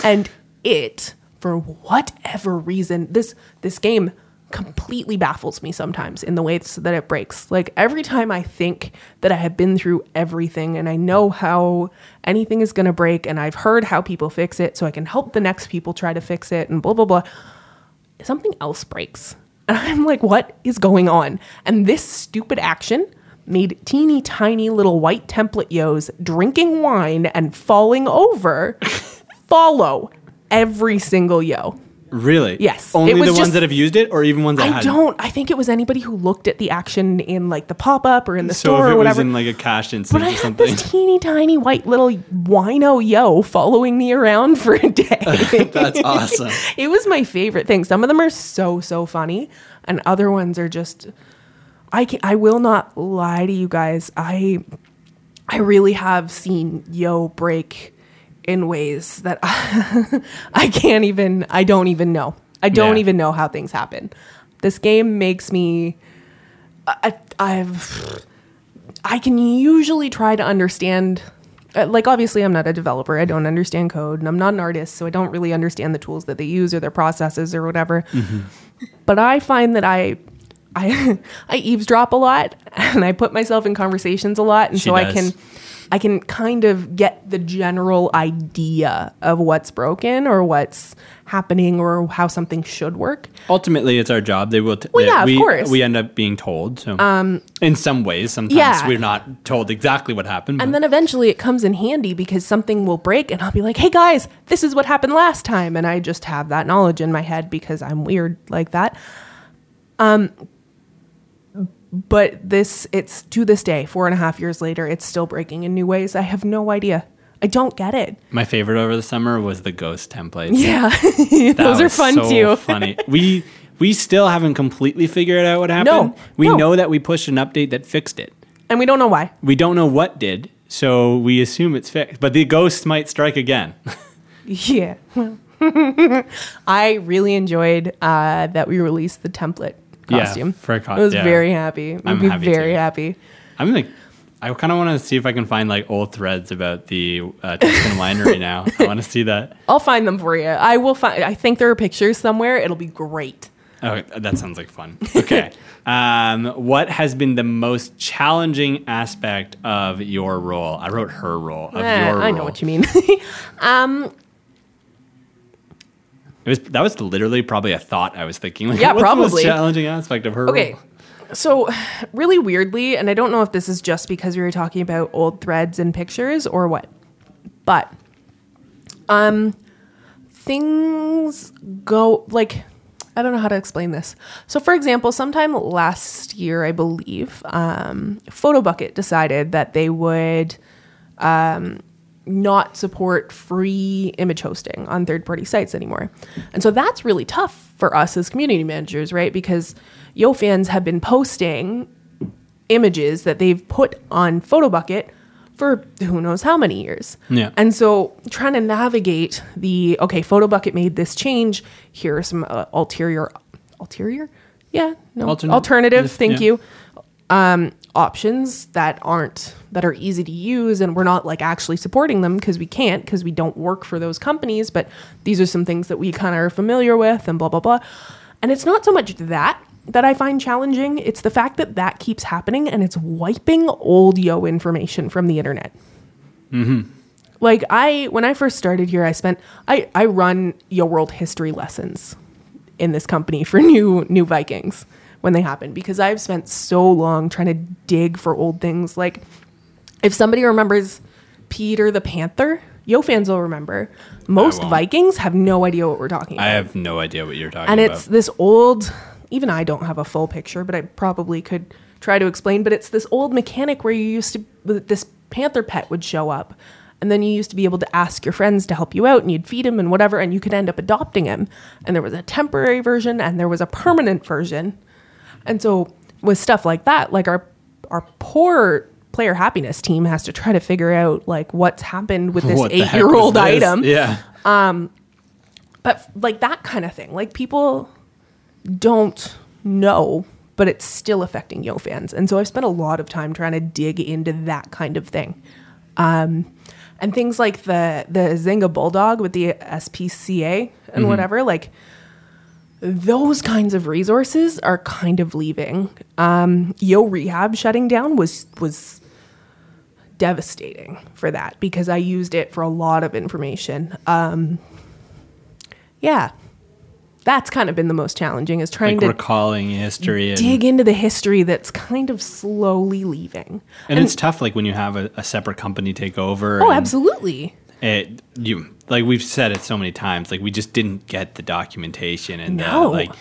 And it... For whatever reason, this this game completely baffles me sometimes in the ways that it breaks. Like, every time I think that I have been through everything and I know how anything is going to break and I've heard how people fix it so I can help the next people try to fix it and blah, blah, blah, something else breaks. And I'm like, what is going on? And this stupid action made teeny tiny little white template Yos drinking wine and falling over follow every single Yo. Really? Yes. Only the just, ones that have used it or even ones that I hadn't? I don't. I think it was anybody who looked at the action in like the pop-up or in the so store or whatever. So if it was in like a cash instance but or something. But I had this teeny tiny white little wino Yo following me around for a day. That's awesome. It was my favorite thing. Some of them are so, so funny. And other ones are just... I can, I will not lie to you guys. I, I really have seen Yo break... in ways that I, I can't even, I don't even know. I don't yeah. even know how things happen. This game makes me, I, I've, I can usually try to understand, like obviously I'm not a developer, I don't understand code, and I'm not an artist, so I don't really understand the tools that they use or their processes or whatever. Mm-hmm. But I find that I, I, I eavesdrop a lot, and I put myself in conversations a lot, and she so does. I can... I can kind of get the general idea of what's broken or what's happening or how something should work. Ultimately, it's our job. They will. T- well, yeah, we, of course. We end up being told. So, um, in some ways, sometimes yeah. we're not told exactly what happened. And but. Then eventually, it comes in handy because something will break, and I'll be like, "Hey guys, this is what happened last time," and I just have that knowledge in my head because I'm weird like that. Um. But this, it's to this day, four and a half years later, it's still breaking in new ways. I have no idea. I don't get it. My favorite over the summer was the ghost templates. Yeah, those are fun so too. Funny. We we still haven't completely figured out what happened. No, we no. know that we pushed an update that fixed it, and we don't know why. We don't know what did, so we assume it's fixed. But the ghosts might strike again. Yeah. I really enjoyed uh, that we released the template. Costume. Yeah, for a co- I was yeah. very happy. We'd I'm be happy very too. happy. I'm like, I kind of want to see if I can find like old threads about the uh, Tuscan Winery now. I want to see that. I'll find them for you. I will find. I think there are pictures somewhere. It'll be great. Oh, that sounds like fun. Okay. um, what has been the most challenging aspect of your role? I wrote her role. Of eh, your role. I know what you mean. um. It was, that was literally probably a thought I was thinking. Like, yeah, what's probably. What's the most challenging aspect of her okay. role? Okay, so really weirdly, and I don't know if this is just because we were talking about old threads and pictures or what, but um, things go, like, I don't know how to explain this. So, for example, sometime last year, I believe, um, Photobucket decided that they would um, not support free image hosting on third-party sites anymore. And so that's really tough for us as community managers, right? Because Yo fans have been posting images that they've put on Photobucket for who knows how many years. Yeah. And so trying to navigate the, okay, Photobucket made this change. Here are some uh, ulterior, ulterior? Yeah, no, Altern- alternative, thank yeah. you. Um, options that aren't, that are easy to use, and we're not like actually supporting them because we can't, because we don't work for those companies, but these are some things that we kind of are familiar with and blah, blah, blah. And it's not so much that that I find challenging. It's the fact that that keeps happening, and it's wiping old Yo information from the internet. Mm-hmm. Like I, when I first started here, I spent, I, I run YoWorld history lessons in this company for new, new Vikings when they happen, because I've spent so long trying to dig for old things. Like if somebody remembers Peter the Panther, Yo fans will remember. Most Vikings have no idea what we're talking about. I have no idea what you're talking about. And it's about. this old, even I don't have a full picture, but I probably could try to explain, but it's this old mechanic where you used to, this panther pet would show up, and then you used to be able to ask your friends to help you out, and you'd feed him and whatever, and you could end up adopting him. And there was a temporary version, and there was a permanent version. And so with stuff like that, like our our poor player happiness team has to try to figure out like what's happened with this eight-year-old item. Yeah. Um, but like that kind of thing, like people don't know, but it's still affecting Yo fans. And so I've spent a lot of time trying to dig into that kind of thing. Um, and things like the, the Zynga Bulldog with the S P C A and mm-hmm. whatever, like those kinds of resources are kind of leaving. Um, Yo Rehab shutting down was was devastating for that, because I used it for a lot of information. Um, yeah. That's kind of been the most challenging, is trying like to recalling history, dig and into the history that's kind of slowly leaving. And, and it's tough, like when you have a, a separate company take over. Oh, absolutely. It you like we've said it so many times, like we just didn't get the documentation and no. the, like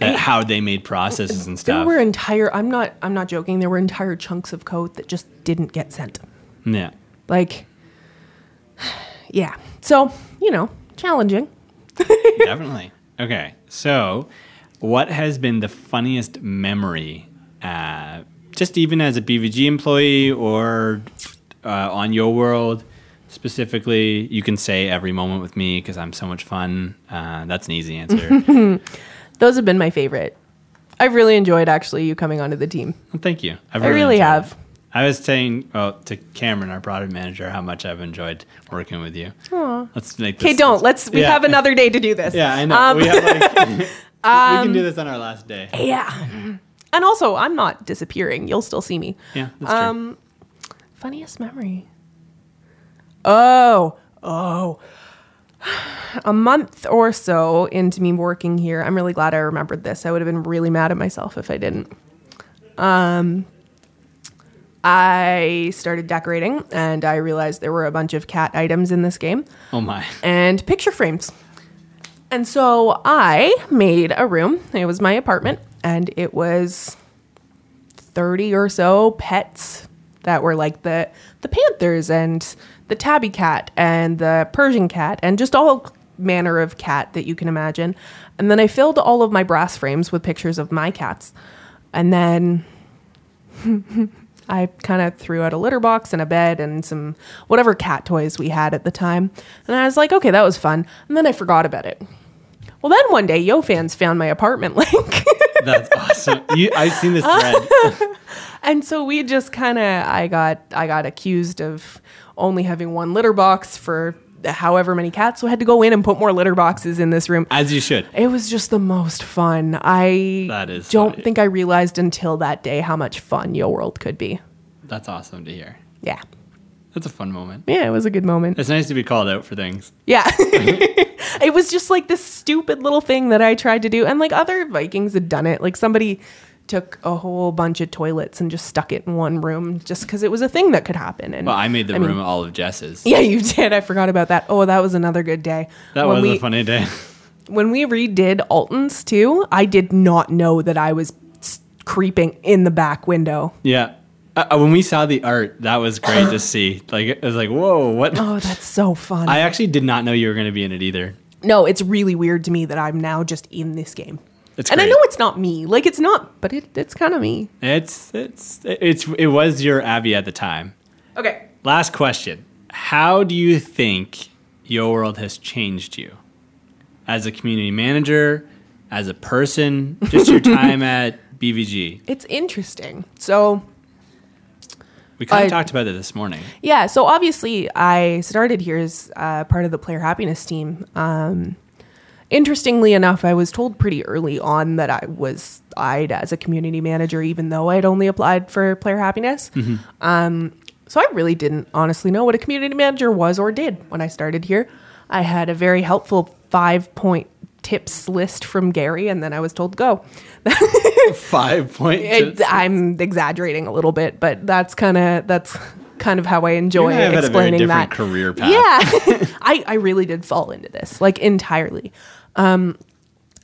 the, I, how they made processes and stuff. There were entire. I'm not. I'm not joking. There were entire chunks of code that just didn't get sent. Yeah. Like. Yeah. So you know, challenging. Definitely. Okay, so what has been the funniest memory, uh, just even as a B V G employee or uh, on YoWorld specifically? You can say every moment with me because I'm so much fun. Uh, that's an easy answer. Those have been my favorite. I've really enjoyed, actually, you coming onto the team. Well, thank you. I've really I really have. It. I was saying well, to Cameron, our product manager, how much I've enjoyed working with you. Aww. Let's make this. Okay, don't. Let's. We yeah. have another day to do this. Yeah, I know. Um, we, have like, we can do this on our last day. Yeah. And also, I'm not disappearing. You'll still see me. Yeah, that's um, true. Funniest memory. Oh, oh. A month or so into me working here, I'm really glad I remembered this. I would have been really mad at myself if I didn't. Um... I started decorating, and I realized there were a bunch of cat items in this game. Oh, my. And picture frames. And so I made a room. It was my apartment, and it was thirty or so pets that were like the, the panthers and the tabby cat and the Persian cat and just all manner of cat that you can imagine. And then I filled all of my brass frames with pictures of my cats. And then... I kind of threw out a litter box and a bed and some whatever cat toys we had at the time. And I was like, okay, that was fun. And then I forgot about it. Well, then one day, Yo fans found my apartment link. That's awesome. You, I've seen this thread. And so we just kind of, I got I got accused of only having one litter box for however many cats. So I had to go in and put more litter boxes in this room. As you should. It was just the most fun. I that is don't funny. think I realized until that day how much fun YoWorld could be. That's awesome to hear. Yeah. That's a fun moment. Yeah, it was a good moment. It's nice to be called out for things. Yeah. It was just like this stupid little thing that I tried to do. And like other Vikings had done it. Like somebody took a whole bunch of toilets and just stuck it in one room just because it was a thing that could happen. And well, I made the I room mean, all of Jess's. Yeah, you did. I forgot about that. Oh, that was another good day. That when was we, a funny day. When we redid Alton's too, I did not know that I was creeping in the back window. Yeah. Uh, when we saw the art, that was great to see. Like, it was like, whoa, what? Oh, that's so fun. I actually did not know you were going to be in it either. No, it's really weird to me that I'm now just in this game. It's and great. I know it's not me. Like, it's not, but it, it's kind of me. It's, it's, it's, it was your Abby at the time. Okay. Last question. How do you think YoWorld has changed you as a community manager, as a person, just your time at B V G? It's interesting. So... We kind of I, talked about it this morning. Yeah. So obviously I started here as uh, part of the player happiness team. Um, interestingly enough, I was told pretty early on that I was eyed as a community manager, even though I'd only applied for player happiness. Mm-hmm. Um, so I really didn't honestly know what a community manager was or did when I started here. I had a very helpful five-point tips list from Gary, and then I was told go. Five point. It, I'm exaggerating a little bit, but that's kind of that's kind of how I enjoy you explaining had a very different that career path. Yeah, I, I really did fall into this like entirely, um,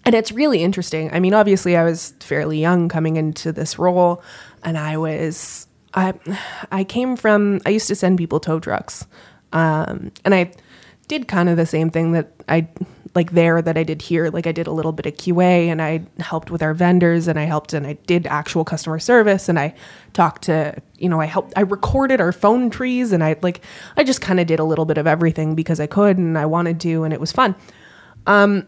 and it's really interesting. I mean, obviously, I was fairly young coming into this role, and I was I I came from I used to send people tow trucks, um, and I did kind of the same thing that I. like there that I did here. Like I did a little bit of Q A and I helped with our vendors and I helped and I did actual customer service and I talked to, you know, I helped, I recorded our phone trees and I like, I just kind of did a little bit of everything because I could and I wanted to and it was fun. Um,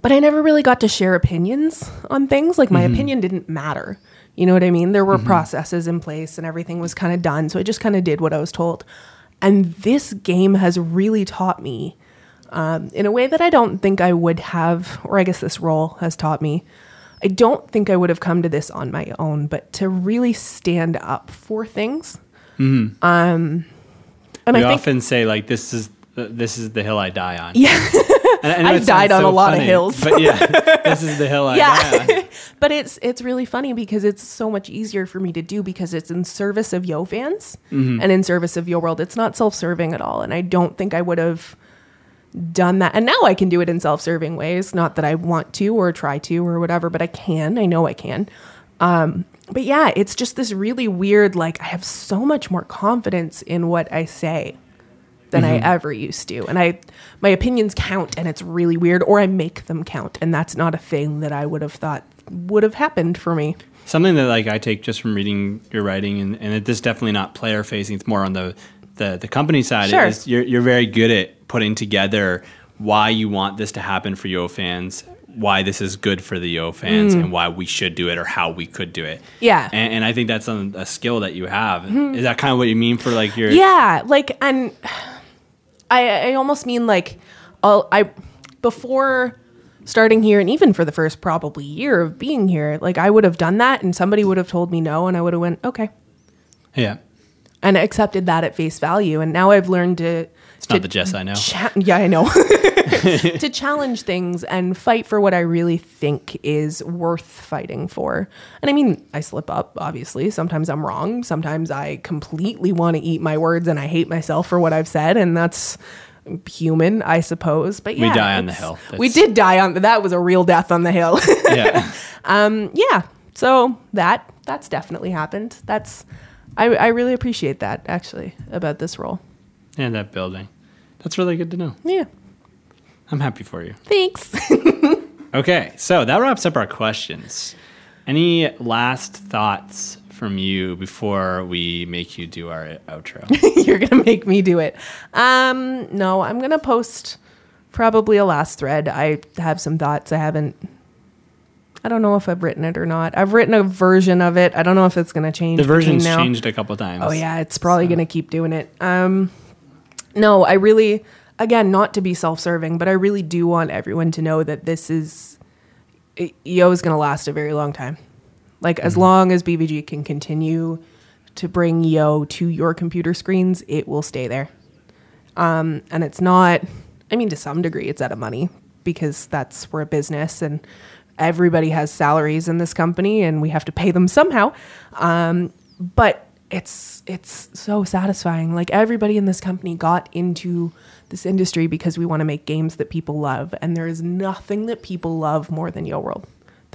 but I never really got to share opinions on things. Like my mm-hmm. opinion didn't matter. You know what I mean? There were mm-hmm. processes in place and everything was kind of done. So I just kind of did what I was told. And this game has really taught me Um, in a way that I don't think I would have, or I guess this role has taught me. I don't think I would have come to this on my own, but to really stand up for things. Mm-hmm. Um, and we I often think, say like, this is, uh, this is the hill I die on. Yeah. And I know I've died on so a lot funny, of hills, but yeah, this is the hill I yeah. die on. But it's, it's really funny because it's so much easier for me to do because it's in service of Yo fans mm-hmm. and in service of YoWorld. It's not self-serving at all. And I don't think I would have done that. And now I can do it in self-serving ways. Not that I want to or try to or whatever, but I can. I know I can. Um, but yeah, it's just this really weird, like I have so much more confidence in what I say than mm-hmm. I ever used to. And I, my opinions count and it's really weird, or I make them count. And that's not a thing that I would have thought would have happened for me. Something that like I take just from reading your writing and, and it's definitely not player facing. It's more on the, the, the company side. Sure. Is you're, you're very good at putting together why you want this to happen for Yo fans, why this is good for the Yo fans, mm. and why we should do it or how we could do it. Yeah. And, and I think that's a, a skill that you have. Mm. Is that kind of what you mean for like your... Yeah. Like, and I, I almost mean like, I'll, I before starting here and even for the first probably year of being here, like I would have done that and somebody would have told me no and I would have went, okay. Yeah. And I accepted that at face value. And now I've learned to... It's not the Jess I know. Cha- yeah, I know. To challenge things and fight for what I really think is worth fighting for. And I mean, I slip up, obviously. Sometimes I'm wrong. Sometimes I completely want to eat my words and I hate myself for what I've said. And that's human, I suppose. But yeah. We die on the hill. That's... We did die on... That was a real death on the hill. Yeah. Um, yeah. So that that's definitely happened. That's... I, I really appreciate that, actually, about this role. And that building. That's really good to know. Yeah. I'm happy for you. Thanks. Okay, so that wraps up our questions. Any last thoughts from you before we make you do our outro? You're going to make me do it. Um, no, I'm going to post probably a last thread. I have some thoughts. I haven't... I don't know if I've written it or not. I've written a version of it. I don't know if it's going to change. The version's now. changed a couple times. Oh, yeah. It's probably so. going to keep doing it. Um, no, I really, again, not to be self-serving, but I really do want everyone to know that this is, it, Yo is going to last a very long time. Like, mm-hmm. as long as B V G can continue to bring Yo to your computer screens, it will stay there. Um, and it's not, I mean, to some degree, it's out of money because that's, we're a business and everybody has salaries in this company and we have to pay them somehow. Um, but it's, it's so satisfying. Like everybody in this company got into this industry because we want to make games that people love. And there is nothing that people love more than YoWorld.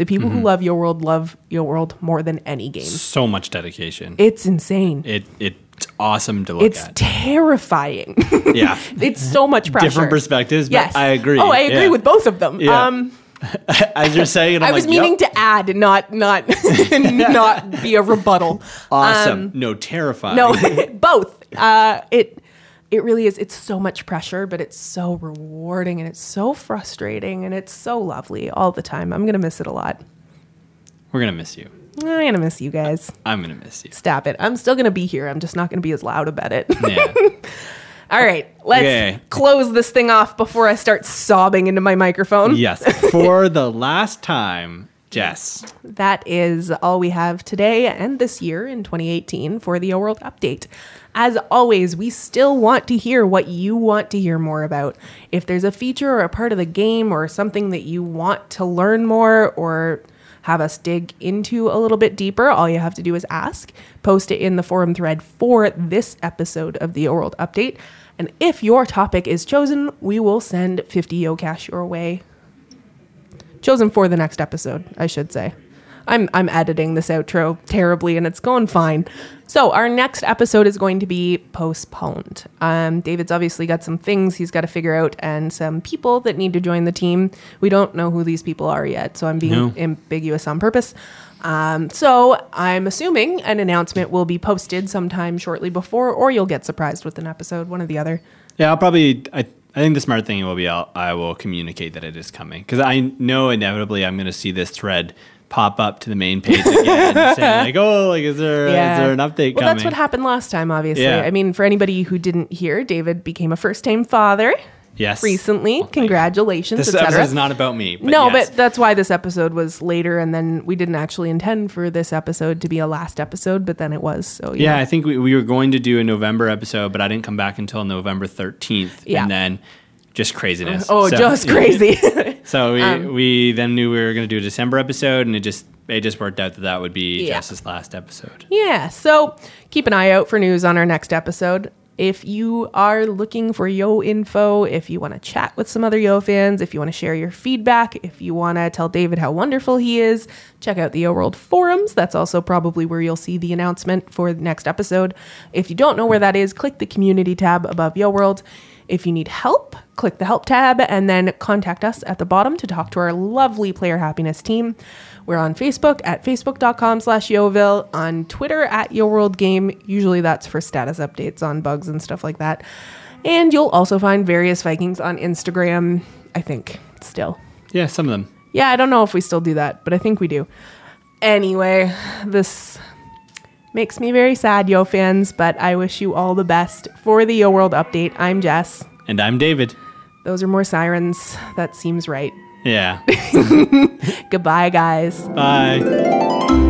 The people mm-hmm. who love YoWorld love YoWorld more than any game. So much dedication. It's insane. It It's awesome to look it's at. It's terrifying. Yeah. It's so much pressure. Different perspectives, but yes. I agree. Oh, I agree yeah. with both of them. Yeah. Um, As you're saying it, I'm I was like, meaning yep. to add, not not not be a rebuttal. Awesome. Um, no, terrifying. No, both. Uh, it it really is. It's so much pressure, but it's so rewarding, and it's so frustrating, and it's so lovely all the time. I'm gonna miss it a lot. We're gonna miss you. I'm gonna miss you guys. I'm gonna miss you. Stop it. I'm still gonna be here. I'm just not gonna be as loud about it. Yeah. All right, let's Yay. close this thing off before I start sobbing into my microphone. Yes, for the last time, Jess. That is all we have today and this year in twenty eighteen for the YoWorld Update. As always, we still want to hear what you want to hear more about. If there's a feature or a part of the game or something that you want to learn more or have us dig into a little bit deeper, all you have to do is ask. Post it in the forum thread for this episode of the YoWorld Update. And if your topic is chosen, we will send fifty YoCash your way. Chosen for the next episode, I should say. I'm I'm editing this outro terribly, and it's going fine. So our next episode is going to be postponed. Um, David's obviously got some things he's got to figure out and some people that need to join the team. We don't know who these people are yet, so I'm being no. ambiguous on purpose. Um, so I'm assuming an announcement will be posted sometime shortly before, or you'll get surprised with an episode, one or the other. Yeah, I'll probably, I, I think the smart thing will be I'll, I will communicate that it is coming, because I know inevitably I'm going to see this thread pop up to the main page again saying like, oh, like, is there, yeah. is there an update well, coming? Well, that's what happened last time, obviously. Yeah. I mean, for anybody who didn't hear, David became a first-time father. Yes. Recently. Well, congratulations. This episode is not about me. But no, yes. but that's why this episode was later. And then we didn't actually intend for this episode to be a last episode, but then it was. So yeah, yeah I think we, we were going to do a November episode, but I didn't come back until November thirteenth. Yeah. And then just craziness. Oh, so, just crazy. so we, um, we then knew we were going to do a December episode, and it just it just worked out that that would be yeah. Jess's last episode. Yeah. So keep an eye out for news on our next episode. If you are looking for Yo info, if you want to chat with some other Yo fans, if you want to share your feedback, if you want to tell David how wonderful he is, check out the YoWorld forums. That's also probably where you'll see the announcement for the next episode. If you don't know where that is, click the community tab above YoWorld. If you need help, click the help tab and then contact us at the bottom to talk to our lovely player happiness team. We're on Facebook at facebook dot com slash YoVille, on Twitter at YoWorldGame. Usually that's for status updates on bugs and stuff like that. And you'll also find Various Vikings on Instagram, I think, still. Yeah, some of them. Yeah, I don't know if we still do that, but I think we do. Anyway, this makes me very sad, Yo fans, but I wish you all the best for the YoWorld Update. I'm Jess. And I'm David. Those are more sirens. That seems right. Yeah. Goodbye, guys. Bye.